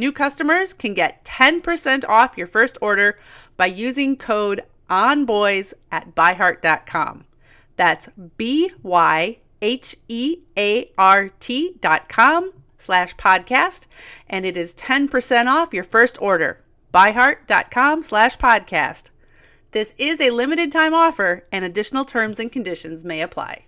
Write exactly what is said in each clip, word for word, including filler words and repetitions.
New customers can get ten percent off your first order by using code ONBOYS at byheart dot com. That's B Y H E A R T dot com slash podcast, and it is ten percent off your first order, byheart dot com slash podcast. This is a limited time offer, and additional terms and conditions may apply.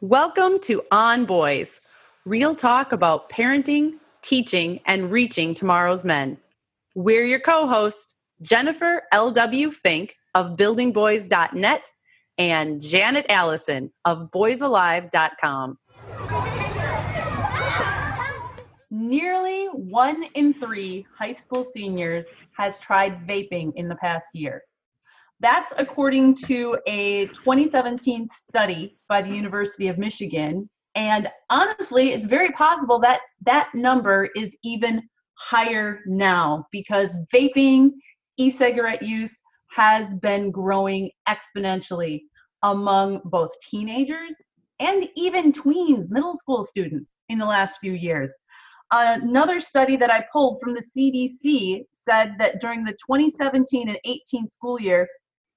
Welcome to On Boys, real talk about parenting, teaching, and reaching tomorrow's men. We're your co-hosts, Jennifer L W. Fink of building boys dot net and Janet Allison of boys alive dot com. Nearly one in three high school seniors has tried vaping in the past year. That's according to a twenty seventeen study by the University of Michigan. And honestly, it's very possible that that number is even higher now because vaping, e-cigarette use has been growing exponentially among both teenagers and even tweens, middle school students in the last few years. Another study that I pulled from the C D C said that during the twenty seventeen and eighteen school year,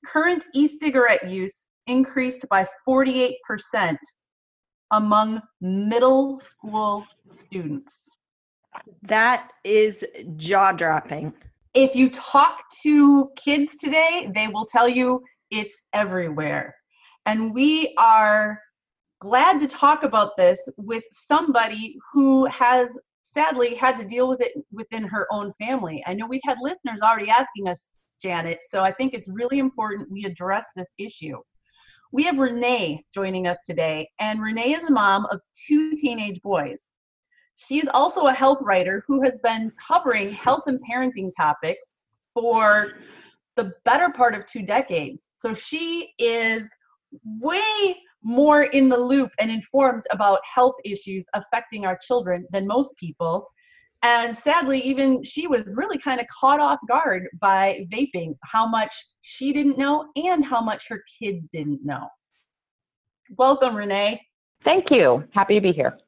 current e-cigarette use increased by forty-eight percent among middle school students. That is jaw-dropping. If you talk to kids today, they will tell you it's everywhere. And we are glad to talk about this with somebody who has sadly had to deal with it within her own family. I know we've had listeners already asking us, Janet, so I think it's really important we address this issue. We have Renee joining us today, and Renee is a mom of two teenage boys. She's also a health writer who has been covering health and parenting topics for the better part of two decades. So she is way more in the loop and informed about health issues affecting our children than most people. And sadly, even she was really kind of caught off guard by vaping, how much she didn't know and how much her kids didn't know. Welcome, Renee. Thank you. Happy to be here.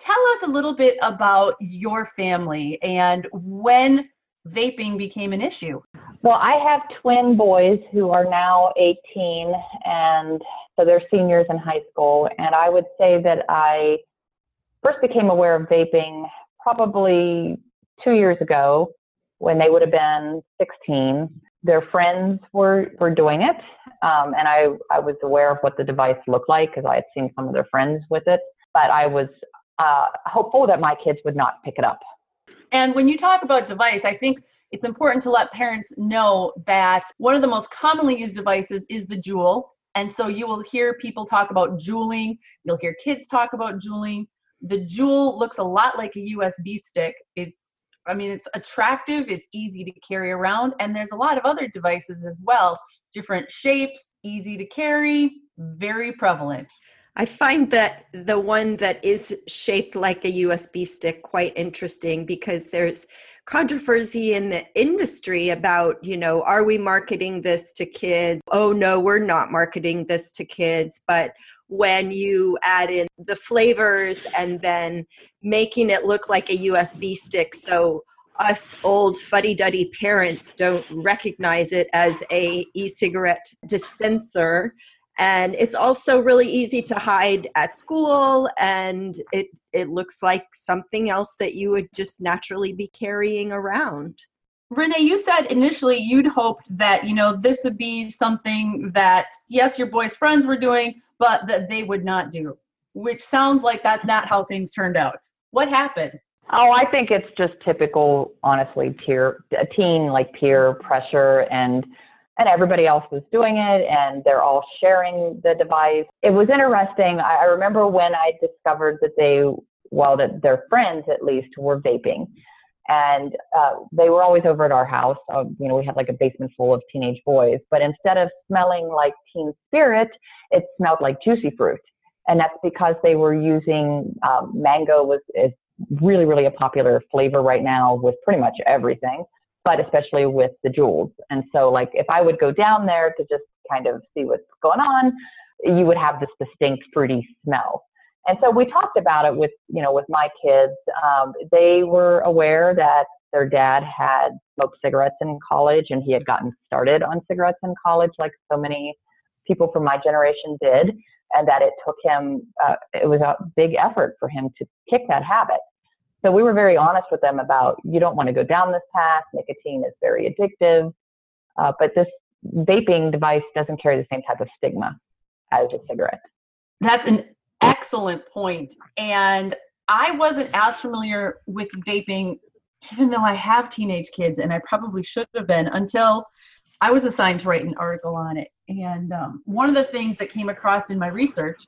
Tell us a little bit about your family and when vaping became an issue. Well, I have twin boys who are now eighteen, and so they're seniors in high school. And I would say that I first became aware of vaping probably two years ago when they would have been sixteen. Their friends were, were doing it. Um, and I, I was aware of what the device looked like because I had seen some of their friends with it, but I was uh, hopeful that my kids would not pick it up. And when you talk about device, I think it's important to let parents know that one of the most commonly used devices is the Juul. And so you will hear people talk about Juuling. You'll hear kids talk about Juuling. The Juul looks a lot like a U S B stick. It's, I mean, it's attractive, it's easy to carry around, and there's a lot of other devices as well. Different shapes, easy to carry, very prevalent. I find that the one that is shaped like a U S B stick quite interesting because there's controversy in the industry about, you know, are we marketing this to kids? Oh, no, we're not marketing this to kids. But when you add in the flavors and then making it look like a U S B stick so us old fuddy-duddy parents don't recognize it as a e-cigarette dispenser. And it's also really easy to hide at school, and it, it looks like something else that you would just naturally be carrying around. Renee, you said initially you'd hoped that, you know, this would be something that, yes, your boys' friends were doing, but that they would not do, which sounds like that's not how things turned out. What happened? Oh, I think it's just typical, honestly, peer, teen, like peer pressure, and and everybody else was doing it, and they're all sharing the device. It was interesting. I, I remember when I discovered that they, well, that their friends, at least, were vaping. And uh, they were always over at our house. Um, you know, we had like a basement full of teenage boys. But instead of smelling like Teen Spirit, it smelled like Juicy Fruit. And that's because they were using um, mango was is really, really a popular flavor right now with pretty much everything, but especially with the Juuls. And so like if I would go down there to just kind of see what's going on, you would have this distinct fruity smell. And so we talked about it with, you know, with my kids. Um, they were aware that their dad had smoked cigarettes in college, and he had gotten started on cigarettes in college, like so many people from my generation did, and that it took him, uh, it was a big effort for him to kick that habit. So we were very honest with them about, you don't want to go down this path. Nicotine is very addictive, uh, but this vaping device doesn't carry the same type of stigma as a cigarette. That's an excellent point. And I wasn't as familiar with vaping, even though I have teenage kids, and I probably should have been, until I was assigned to write an article on it. And um, one of the things that came across in my research,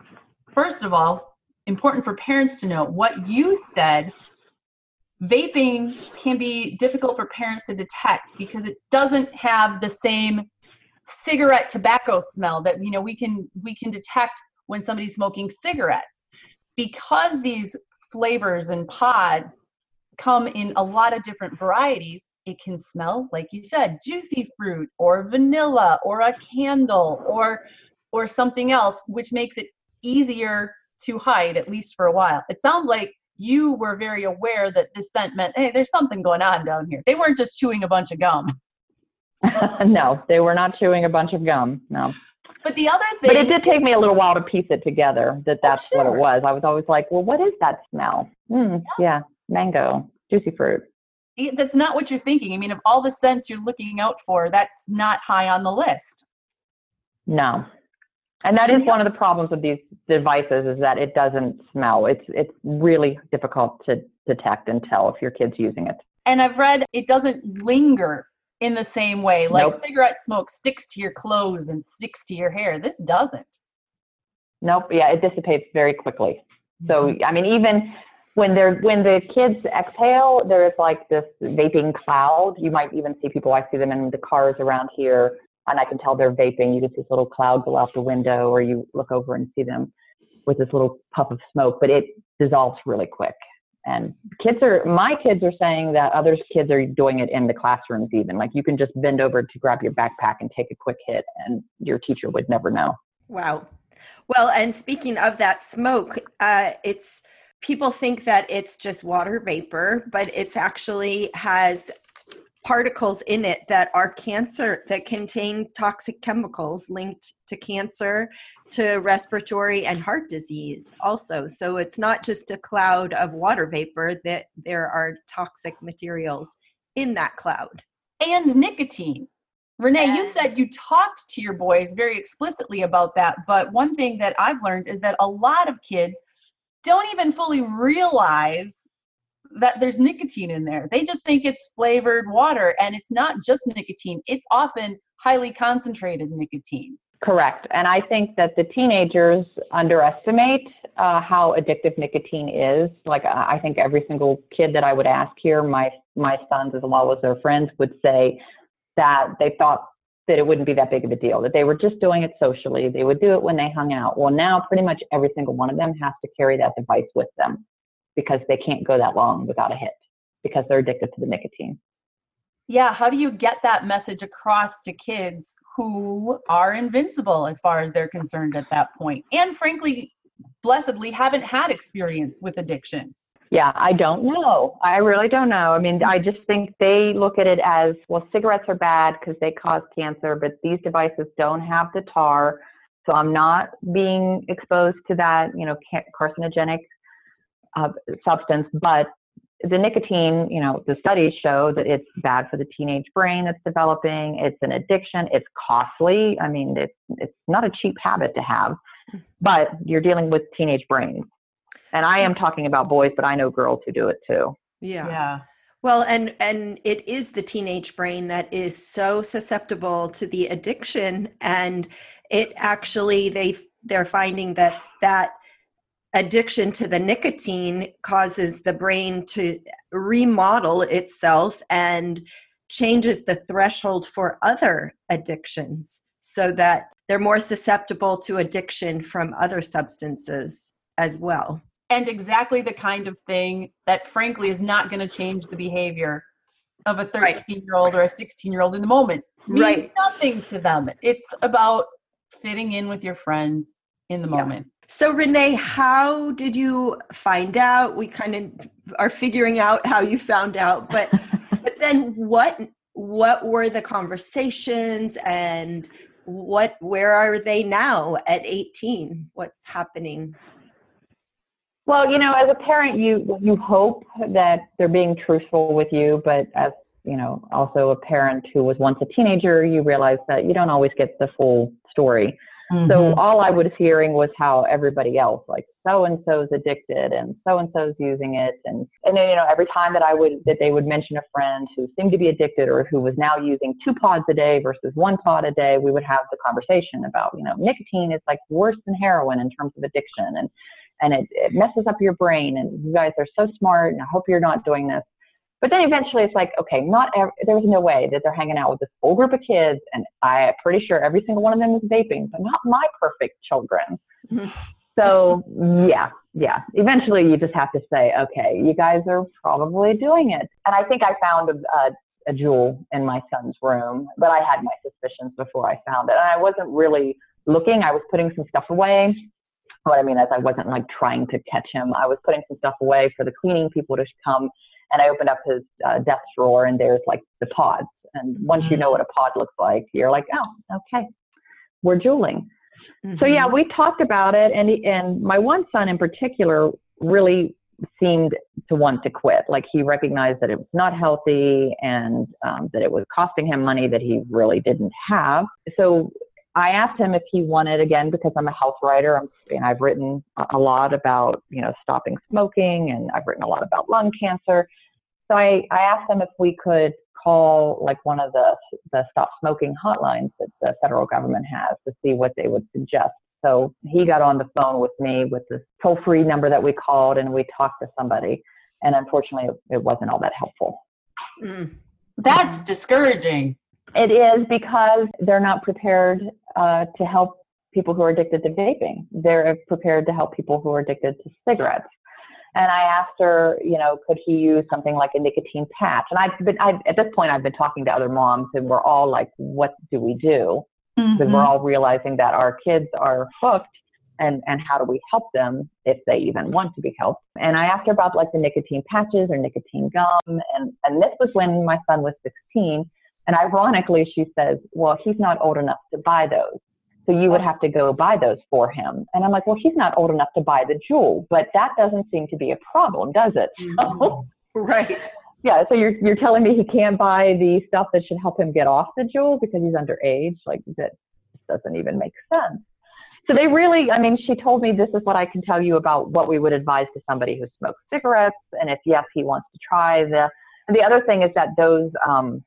first of all, important for parents to know what you said, vaping can be difficult for parents to detect because it doesn't have the same cigarette tobacco smell that, you know, we can we can detect when somebody's smoking cigarettes, because these flavors and pods come in a lot of different varieties. It can smell, like you said, juicy fruit or vanilla or a candle or or something else, which makes it easier to hide, at least for a while. It sounds like you were very aware that this scent meant, hey, there's something going on down here. They weren't just chewing a bunch of gum. No, they were not chewing a bunch of gum. No. But the other thing. But it did take me a little while to piece it together that that's oh, sure. what it was. I was always like, well, what is that smell? Mm, yeah. yeah, mango, juicy fruit. That's not what you're thinking. I mean, of all the scents you're looking out for, that's not high on the list. No. And that is one of the problems with these devices, is that it doesn't smell. It's it's really difficult to detect and tell if your kid's using it. And I've read it doesn't linger in the same way. Like nope. cigarette smoke sticks to your clothes and sticks to your hair. This doesn't. Nope. Yeah, it dissipates very quickly. So, I mean, even when they're when the kids exhale, there is like this vaping cloud. You might even see people, I see them in the cars around here, and I can tell they're vaping. You get this little cloud go out the window, or you look over and see them with this little puff of smoke, but it dissolves really quick. And kids are, my kids are saying that other kids are doing it in the classrooms even. Like you can just bend over to grab your backpack and take a quick hit, and your teacher would never know. Wow. Well, and speaking of that smoke, uh, it's, people think that it's just water vapor, but it's actually has particles in it that are cancer, that contain toxic chemicals linked to cancer, to respiratory and heart disease also. So it's not just a cloud of water vapor, that there are toxic materials in that cloud. And nicotine. Renee, and you said you talked to your boys very explicitly about that, but one thing that I've learned is that a lot of kids don't even fully realize that there's nicotine in there. They just think it's flavored water, and it's not just nicotine. It's often highly concentrated nicotine. Correct. And I think that the teenagers underestimate uh, how addictive nicotine is. Like I think every single kid that I would ask here, my, my sons as well as their friends would say that they thought that it wouldn't be that big of a deal, that they were just doing it socially. They would do it when they hung out. Well, now pretty much every single one of them has to carry that device with them, because they can't go that long without a hit, because they're addicted to the nicotine. Yeah, how do you get that message across to kids who are invincible as far as they're concerned at that point? And frankly, blessedly, haven't had experience with addiction. Yeah, I don't know. I really don't know. I mean, I just think they look at it as, well, cigarettes are bad because they cause cancer, but these devices don't have the tar, so I'm not being exposed to that, you know, carcinogenic Uh, substance, but the nicotine, you know, the studies show that it's bad for the teenage brain that's developing. It's an addiction. It's costly. I mean, it's, it's not a cheap habit to have, but you're dealing with teenage brains. And I am talking about boys, but I know girls who do it too. Yeah. Yeah. Well, and, and it is the teenage brain that is so susceptible to the addiction, and it actually, they, they're finding that that addiction to the nicotine causes the brain to remodel itself and changes the threshold for other addictions so that they're more susceptible to addiction from other substances as well. And exactly the kind of thing that, frankly, is not going to change the behavior of a thirteen-year-old right. or a sixteen-year-old in the moment. It means right. nothing to them. It's about fitting in with your friends in the yeah. moment. So, Renee, how did you find out? We kind of are figuring out how you found out, but but then what what were the conversations, and what where are they now at eighteen? What's happening? Well, you know, as a parent, you you hope that they're being truthful with you, but as, you know, also a parent who was once a teenager, you realize that you don't always get the full story. Mm-hmm. So all I was hearing was how everybody else, like so-and-so's addicted and so-and-so's using it. And, and then, you know, every time that I would, that they would mention a friend who seemed to be addicted or who was now using two pods a day versus one pod a day, we would have the conversation about, you know, nicotine is like worse than heroin in terms of addiction. And, and it, it messes up your brain, and you guys are so smart, and I hope you're not doing this. But then eventually it's like, okay, not every, there's no way that they're hanging out with this whole group of kids, and I'm pretty sure every single one of them is vaping, but not my perfect children. So yeah, yeah. Eventually you just have to say, okay, you guys are probably doing it. And I think I found a, a, a jewel in my son's room, but I had my suspicions before I found it. And I wasn't really looking. I was putting some stuff away. What I mean is I wasn't like trying to catch him. I was putting some stuff away for the cleaning people to come. And I opened up his uh, desk drawer, and there's like the pods. And once mm-hmm. you know what a pod looks like, you're like, oh, okay, we're juuling. Mm-hmm. So yeah, we talked about it. And he, and my one son in particular really seemed to want to quit. Like he recognized that it was not healthy, and um, that it was costing him money that he really didn't have. So I asked him if he wanted, again, because I'm a health writer, I'm, and I've written a lot about, you know, stopping smoking, and I've written a lot about lung cancer. So I, I asked him if we could call like one of the, the stop smoking hotlines that the federal government has to see what they would suggest. So he got on the phone with me with this toll-free number that we called, and we talked to somebody. And unfortunately, it wasn't all that helpful. Mm. That's discouraging. It is, because they're not prepared uh, to help people who are addicted to vaping. They're prepared to help people who are addicted to cigarettes. And I asked her, you know, could he use something like a nicotine patch? And I've been, I've, at this point, I've been talking to other moms, and we're all like, what do we do? Because mm-hmm. we're all realizing that our kids are hooked, and, and how do we help them if they even want to be helped? And I asked her about like the nicotine patches or nicotine gum. And, and this was when my son was sixteen. And ironically, she says, well, he's not old enough to buy those. So you would have to go buy those for him. And I'm like, well, he's not old enough to buy the Juul, but that doesn't seem to be a problem, does it? So, right. Yeah. So you're, you're telling me he can't buy the stuff that should help him get off the Juul because he's underage? Like, that doesn't even make sense. So they really, I mean, she told me, this is what I can tell you about what we would advise to somebody who smokes cigarettes. And if, yes, he wants to try the, and the other thing is that those, um,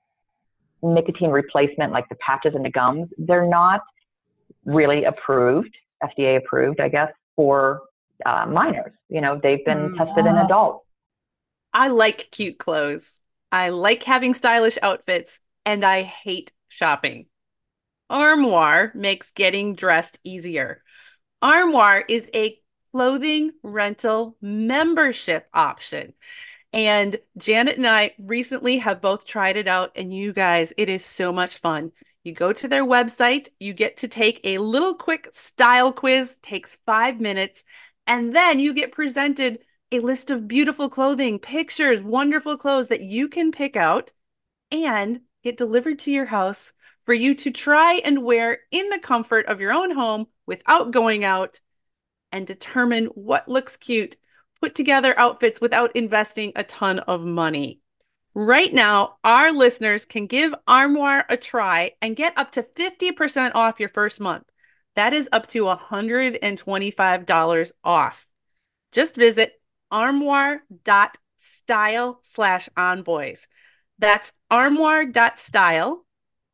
nicotine replacement, like the patches and the gums, they're not really approved, F D A approved, I guess, for uh, minors. You know, they've been mm, tested yeah. in adults. I like cute clothes. I like having stylish outfits, and I hate shopping. Armoire makes getting dressed easier. Armoire is a clothing rental membership option. And Janet and I recently have both tried it out, and you guys, it is so much fun. You go to their website, you get to take a little quick style quiz, takes five minutes, and then you get presented a list of beautiful clothing, pictures, wonderful clothes that you can pick out and get delivered to your house for you to try and wear in the comfort of your own home without going out, and determine what looks cute. put together outfits without investing a ton of money. Right now, our listeners can give Armoire a try and get up to fifty percent off your first month. That is up to one hundred twenty-five dollars off. Just visit armoire.style slash onboys. That's armoire.style,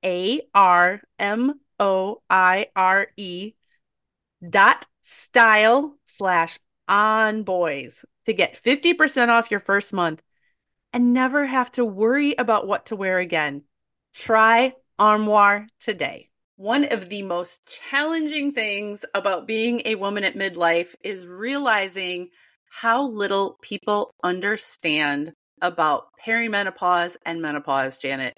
A R M O I R E dot style slash onboys to get fifty percent off your first month and never have to worry about what to wear again. Try Armoire today. One of the most challenging things about being a woman at midlife is realizing how little people understand about perimenopause and menopause, Janet.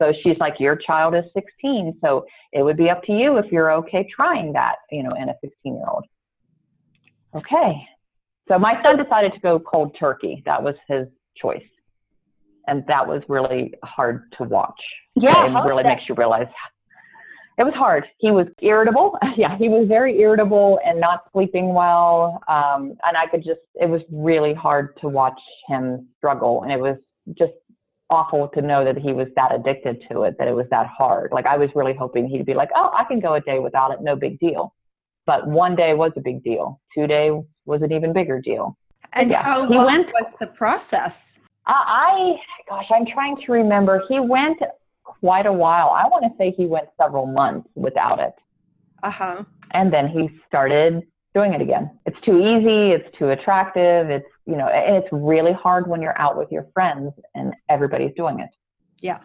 So she's like, your child is sixteen, so it would be up to you if you're okay trying that, you know, in a sixteen-year-old. Okay. So my son decided to go cold turkey. That was his choice. And that was really hard to watch. Yeah. It really makes you realize it was hard. He was irritable. Yeah, he was very irritable and not sleeping well. Um, and I could just, it was really hard to watch him struggle. And it was just awful to know that he was that addicted to it, that it was that hard. Like I was really hoping he'd be like, oh, I can go a day without it. No big deal. But one day was a big deal. Two day was an even bigger deal. And yeah, how long went, was the process? I, gosh, I'm trying to remember. He went quite a while. I want to say he went several months without it. Uh-huh. And then he started doing it again. It's too easy. It's too attractive. It's, you know, and it's really hard when you're out with your friends and everybody's doing it. Yeah.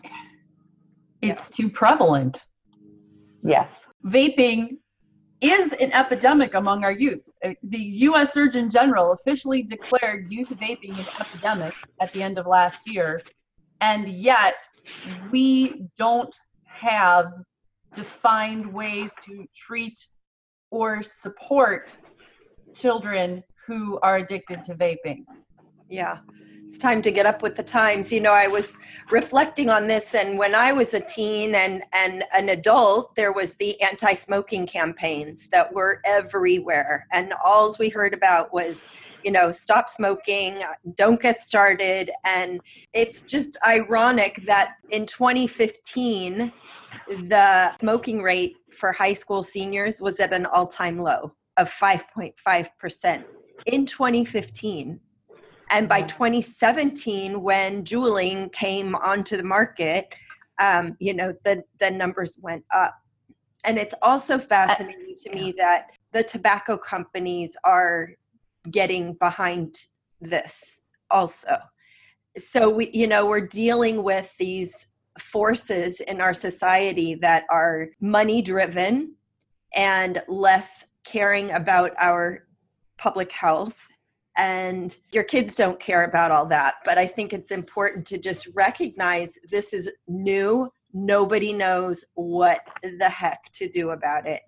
It's yeah. too prevalent. Yes. Vaping is an epidemic among our youth. The U S Surgeon General officially declared youth vaping an epidemic at the end of last year. And yet we don't have defined ways to treat or support children who are addicted to vaping. Yeah, it's time to get up with the times. You know, I was reflecting on this, and when I was a teen and, and an adult, there was the anti-smoking campaigns that were everywhere. And all we heard about was, you know, stop smoking, don't get started. And it's just ironic that in twenty fifteen, the smoking rate for high school seniors was at an all-time low of five point five percent. in twenty fifteen. And by twenty seventeen, when Juuling came onto the market, um, you know, the, the numbers went up. And it's also fascinating to me that the tobacco companies are getting behind this also. So, we, you know, we're dealing with these forces in our society that are money-driven and less caring about our public health. And your kids don't care about all that. But I think it's important to just recognize this is new. Nobody knows what the heck to do about it.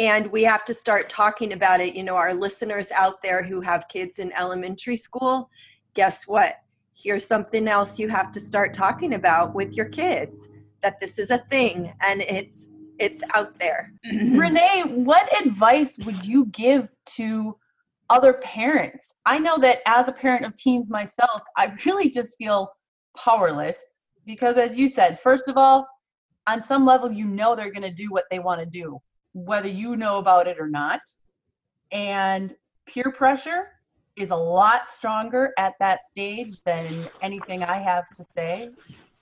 And we have to start talking about it. You know, our listeners out there who have kids in elementary school, guess what? Here's something else you have to start talking about with your kids, that this is a thing and it's it's out there. Renee, what advice would you give to other parents? I know that as a parent of teens myself, I really just feel powerless because, as you said, first of all, on some level, you know they're going to do what they want to do, whether you know about it or not. And peer pressure is a lot stronger at that stage than anything I have to say.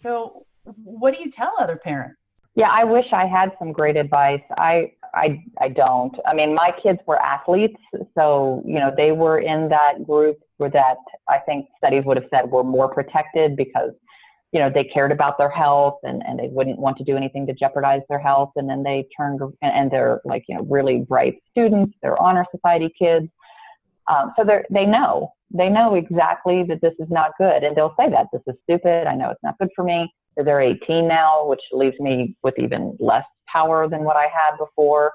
So what do you tell other parents? Yeah, I wish I had some great advice. I, I, I don't. I mean, my kids were athletes, so, you know, they were in that group where that I think studies would have said were more protected because, you know, they cared about their health and, and they wouldn't want to do anything to jeopardize their health. And then they turned, and, and they're like, you know, really bright students, they're honor society kids. Um, so they they know, they know exactly that this is not good. And they'll say that this is stupid. I know it's not good for me. They're eighteen now, which leaves me with even less power than what I had before.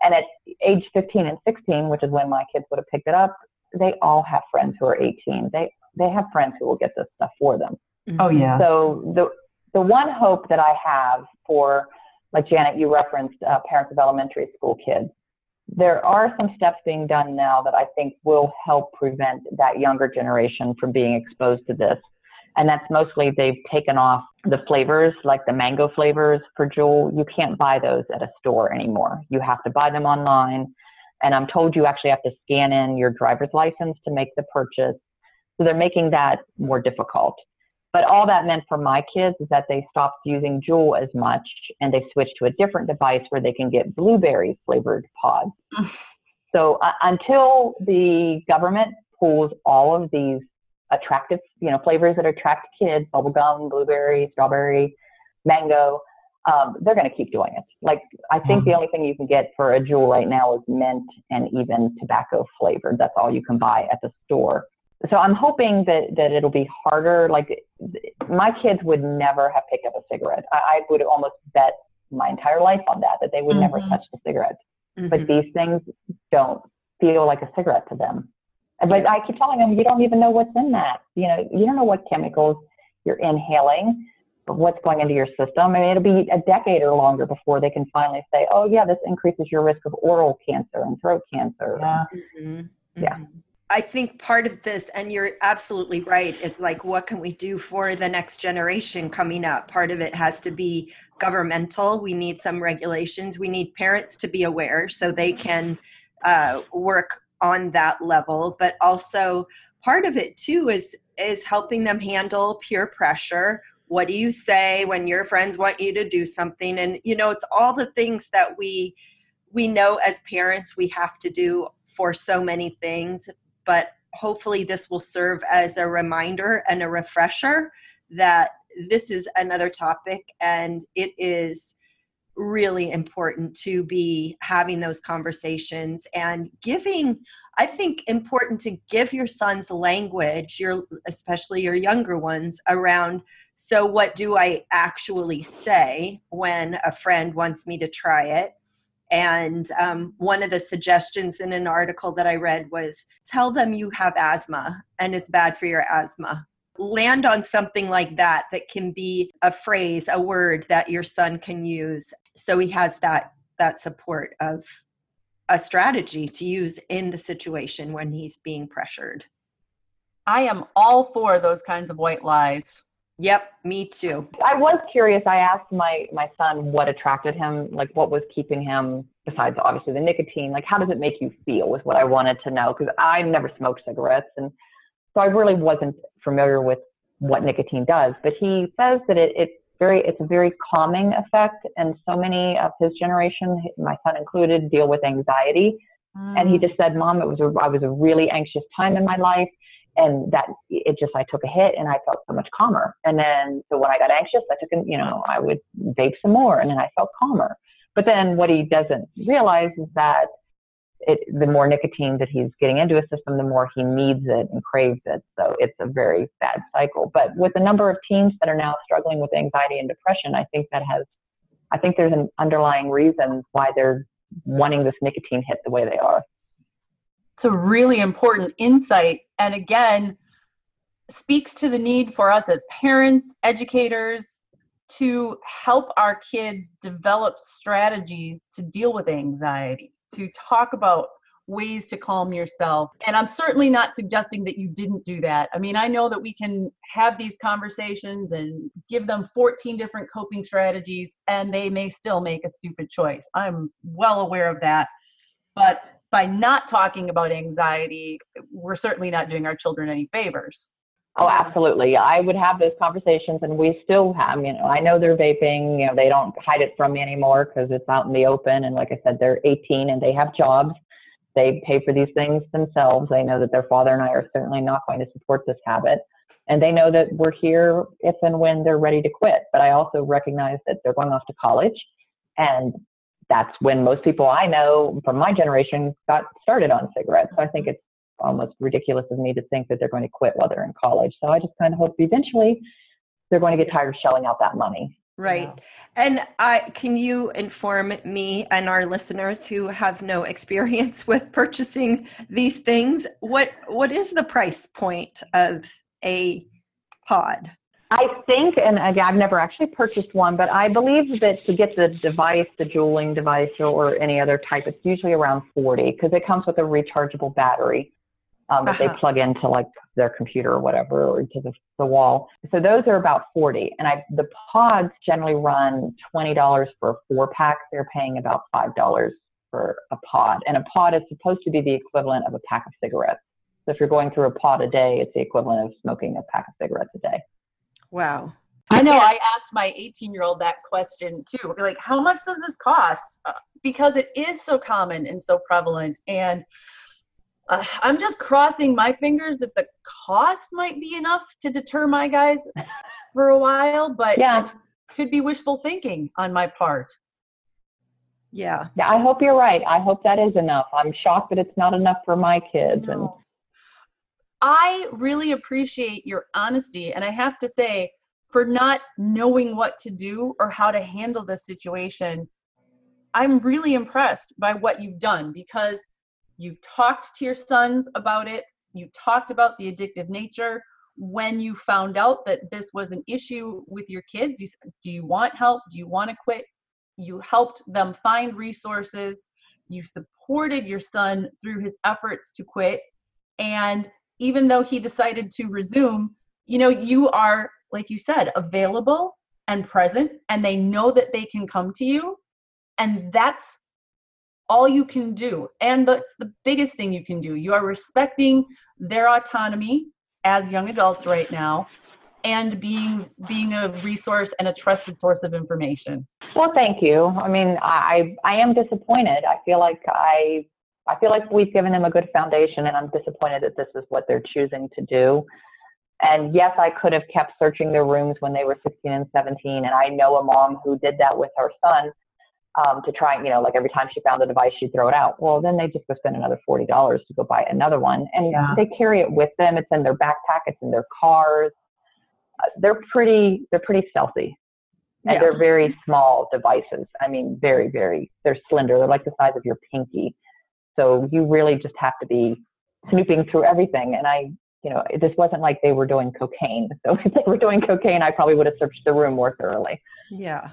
And at age fifteen and sixteen, which is when my kids would have picked it up, they all have friends who are eighteen. They, they have friends who will get this stuff for them. Mm-hmm. Oh yeah. So the, the one hope that I have for, like Janet, you referenced uh, parents of elementary school kids. There are some steps being done now that I think will help prevent that younger generation from being exposed to this. And that's mostly they've taken off the flavors, like the mango flavors for Juul. You can't buy those at a store anymore. You have to buy them online. And I'm told you actually have to scan in your driver's license to make the purchase. So they're making that more difficult. But all that meant for my kids is that they stopped using Juul as much and they switched to a different device where they can get blueberry flavored pods. So uh, until the government pulls all of these attractive, you know, flavors that attract kids, bubblegum, blueberry, strawberry, mango, um, they're going to keep doing it. Like, I think mm-hmm. the only thing you can get for a Juul right now is mint and even tobacco flavored. That's all you can buy at the store. So I'm hoping that, that it'll be harder. Like, my kids would never have picked up a cigarette. I, I would almost bet my entire life on that, that they would mm-hmm. never touch the cigarette. Mm-hmm. But these things don't feel like a cigarette to them. But I keep telling them, you don't even know what's in that. You know, you don't know what chemicals you're inhaling, but what's going into your system. I mean, it'll be a decade or longer before they can finally say, oh, yeah, this increases your risk of oral cancer and throat cancer. Yeah. Mm-hmm. Yeah. I think part of this, and you're absolutely right, it's like, what can we do for the next generation coming up? Part of it has to be governmental. We need some regulations. We need parents to be aware so they can uh, work on that level, but also part of it too is is helping them handle peer pressure. What do you say when your friends want you to do something? And you know, it's all the things that we we know as parents we have to do for so many things, but hopefully this will serve as a reminder and a refresher that this is another topic and it is really important to be having those conversations and giving, I think important to give your sons language, your especially your younger ones around, so what do I actually say when a friend wants me to try it? And um, one of the suggestions in an article that I read was, tell them you have asthma and it's bad for your asthma. Land on something like that that can be a phrase, a word that your son can use. So he has that that support of a strategy to use in the situation when he's being pressured. I am all for those kinds of white lies. Yep, me too. I was curious. I asked my my son what attracted him, like what was keeping him, besides obviously the nicotine, like how does it make you feel was what I wanted to know, because I never smoked cigarettes. And so I really wasn't familiar with what nicotine does. But he says that it, it's very, it's a very calming effect. And so many of his generation, my son included, deal with anxiety. Mm. And he just said, Mom, it was a, I was a really anxious time in my life. And that it just, I took a hit and I felt so much calmer. And then, so when I got anxious, I took, you know, I would vape some more and then I felt calmer. But then what he doesn't realize is that it, the more nicotine that he's getting into his system, the more he needs it and craves it. So it's a very bad cycle. But with the number of teens that are now struggling with anxiety and depression, I think that has, I think there's an underlying reason why they're wanting this nicotine hit the way they are. It's a really important insight, and again, speaks to the need for us as parents, educators, to help our kids develop strategies to deal with anxiety, to talk about ways to calm yourself. And I'm certainly not suggesting that you didn't do that. I mean, I know that we can have these conversations and give them fourteen different coping strategies, and they may still make a stupid choice. I'm well aware of that, but by not talking about anxiety, we're certainly not doing our children any favors. Oh, absolutely. I would have those conversations, and we still have, you know, I know they're vaping, you know, they don't hide it from me anymore because it's out in the open. And like I said, they're eighteen and they have jobs. They pay for these things themselves. They know that their father and I are certainly not going to support this habit. And they know that we're here if and when they're ready to quit. But I also recognize that they're going off to college, and that's when most people I know from my generation got started on cigarettes. So I think it's almost ridiculous of me to think that they're going to quit while they're in college. So I just kind of hope eventually they're going to get tired of shelling out that money. Right. You know? And I, can you inform me and our listeners who have no experience with purchasing these things, what what is the price point of a pod? I think, and again, I've never actually purchased one, but I believe that to get the device, the Juuling device or any other type, it's usually around forty because it comes with a rechargeable battery um, that uh-huh. they plug into like their computer or whatever, or to the, the wall. So those are about forty. And I, the pods generally run twenty dollars for a four pack. They're paying about five dollars for a pod. And a pod is supposed to be the equivalent of a pack of cigarettes. So if you're going through a pod a day, it's the equivalent of smoking a pack of cigarettes a day. Wow. I know. I asked my eighteen-year-old that question too. Like, how much does this cost? Because it is so common and so prevalent. And uh, I'm just crossing my fingers that the cost might be enough to deter my guys for a while, but yeah, it could be wishful thinking on my part. Yeah. Yeah. I hope you're right. I hope that is enough. I'm shocked that it's not enough for my kids. No. And I really appreciate your honesty, and I have to say, for not knowing what to do or how to handle this situation, I'm really impressed by what you've done, because you talked to your sons about it, you talked about the addictive nature. When you found out that this was an issue with your kids, you said, do you want help? Do you want to quit? You helped them find resources. You supported your son through his efforts to quit, and even though he decided to resume, you know, you are, like you said, available and present, and they know that they can come to you, and that's all you can do. And that's the biggest thing you can do. You are respecting their autonomy as young adults right now, and being being a resource and a trusted source of information. Well, thank you. I mean, I I am disappointed. I feel like I... I feel like we've given them a good foundation, and I'm disappointed that this is what they're choosing to do. And yes, I could have kept searching their rooms when they were sixteen and seventeen. And I know a mom who did that with her son um, to try, you know, like every time she found a device, she'd throw it out. Well, then they just go spend another forty dollars to go buy another one. And yeah, they carry it with them. It's in their backpack. It's in their cars. Uh, they're pretty, they're pretty stealthy. And yeah, they're very small devices. I mean, very, very, they're slender. They're like the size of your pinky. So you really just have to be snooping through everything. And I, you know, this wasn't like they were doing cocaine. So if they were doing cocaine, I probably would have searched the room more thoroughly. Yeah.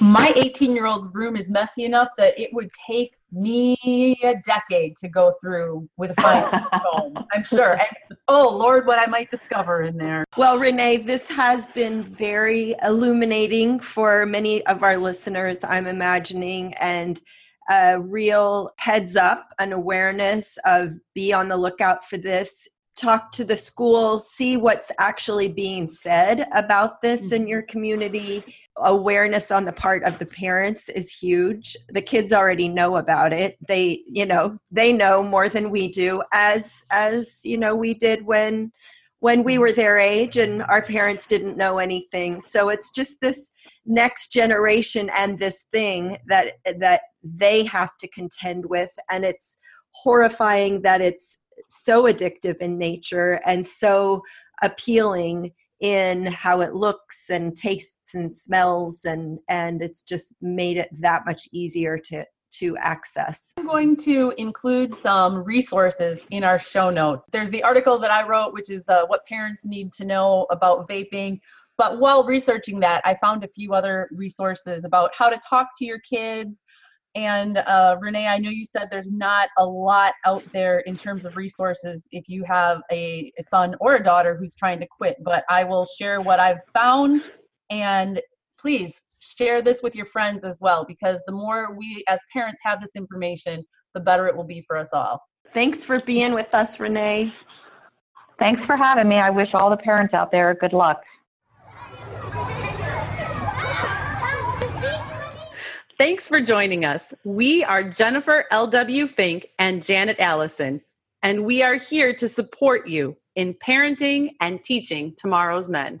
my eighteen-year-old's room is messy enough that it would take me a decade to go through with a fine tooth comb, I'm sure. And oh, Lord, what I might discover in there. Well, Renee, this has been very illuminating for many of our listeners, I'm imagining, and a real heads up, an awareness of be on the lookout for this. Talk to the school, see what's actually being said about this in your community. Awareness on the part of the parents is huge. The kids already know about it. They, you know, they know more than we do, as as you know, we did when when we were their age and our parents didn't know anything. So it's just this next generation and this thing that that they have to contend with, and it's horrifying that it's so addictive in nature and so appealing in how it looks and tastes and smells, and and it's just made it that much easier to to access. I'm going to include some resources in our show notes. There's the article that I wrote, which is uh, what parents need to know about vaping. But while researching that, I found a few other resources about how to talk to your kids. And uh, Renee, I know you said there's not a lot out there in terms of resources if you have a, a son or a daughter who's trying to quit, but I will share what I've found, and please share this with your friends as well, because the more we as parents have this information, the better it will be for us all. Thanks for being with us, Renee. Thanks for having me. I wish all the parents out there good luck. Thanks for joining us. We are Jennifer L W. Fink and Janet Allison, and we are here to support you in parenting and teaching tomorrow's men.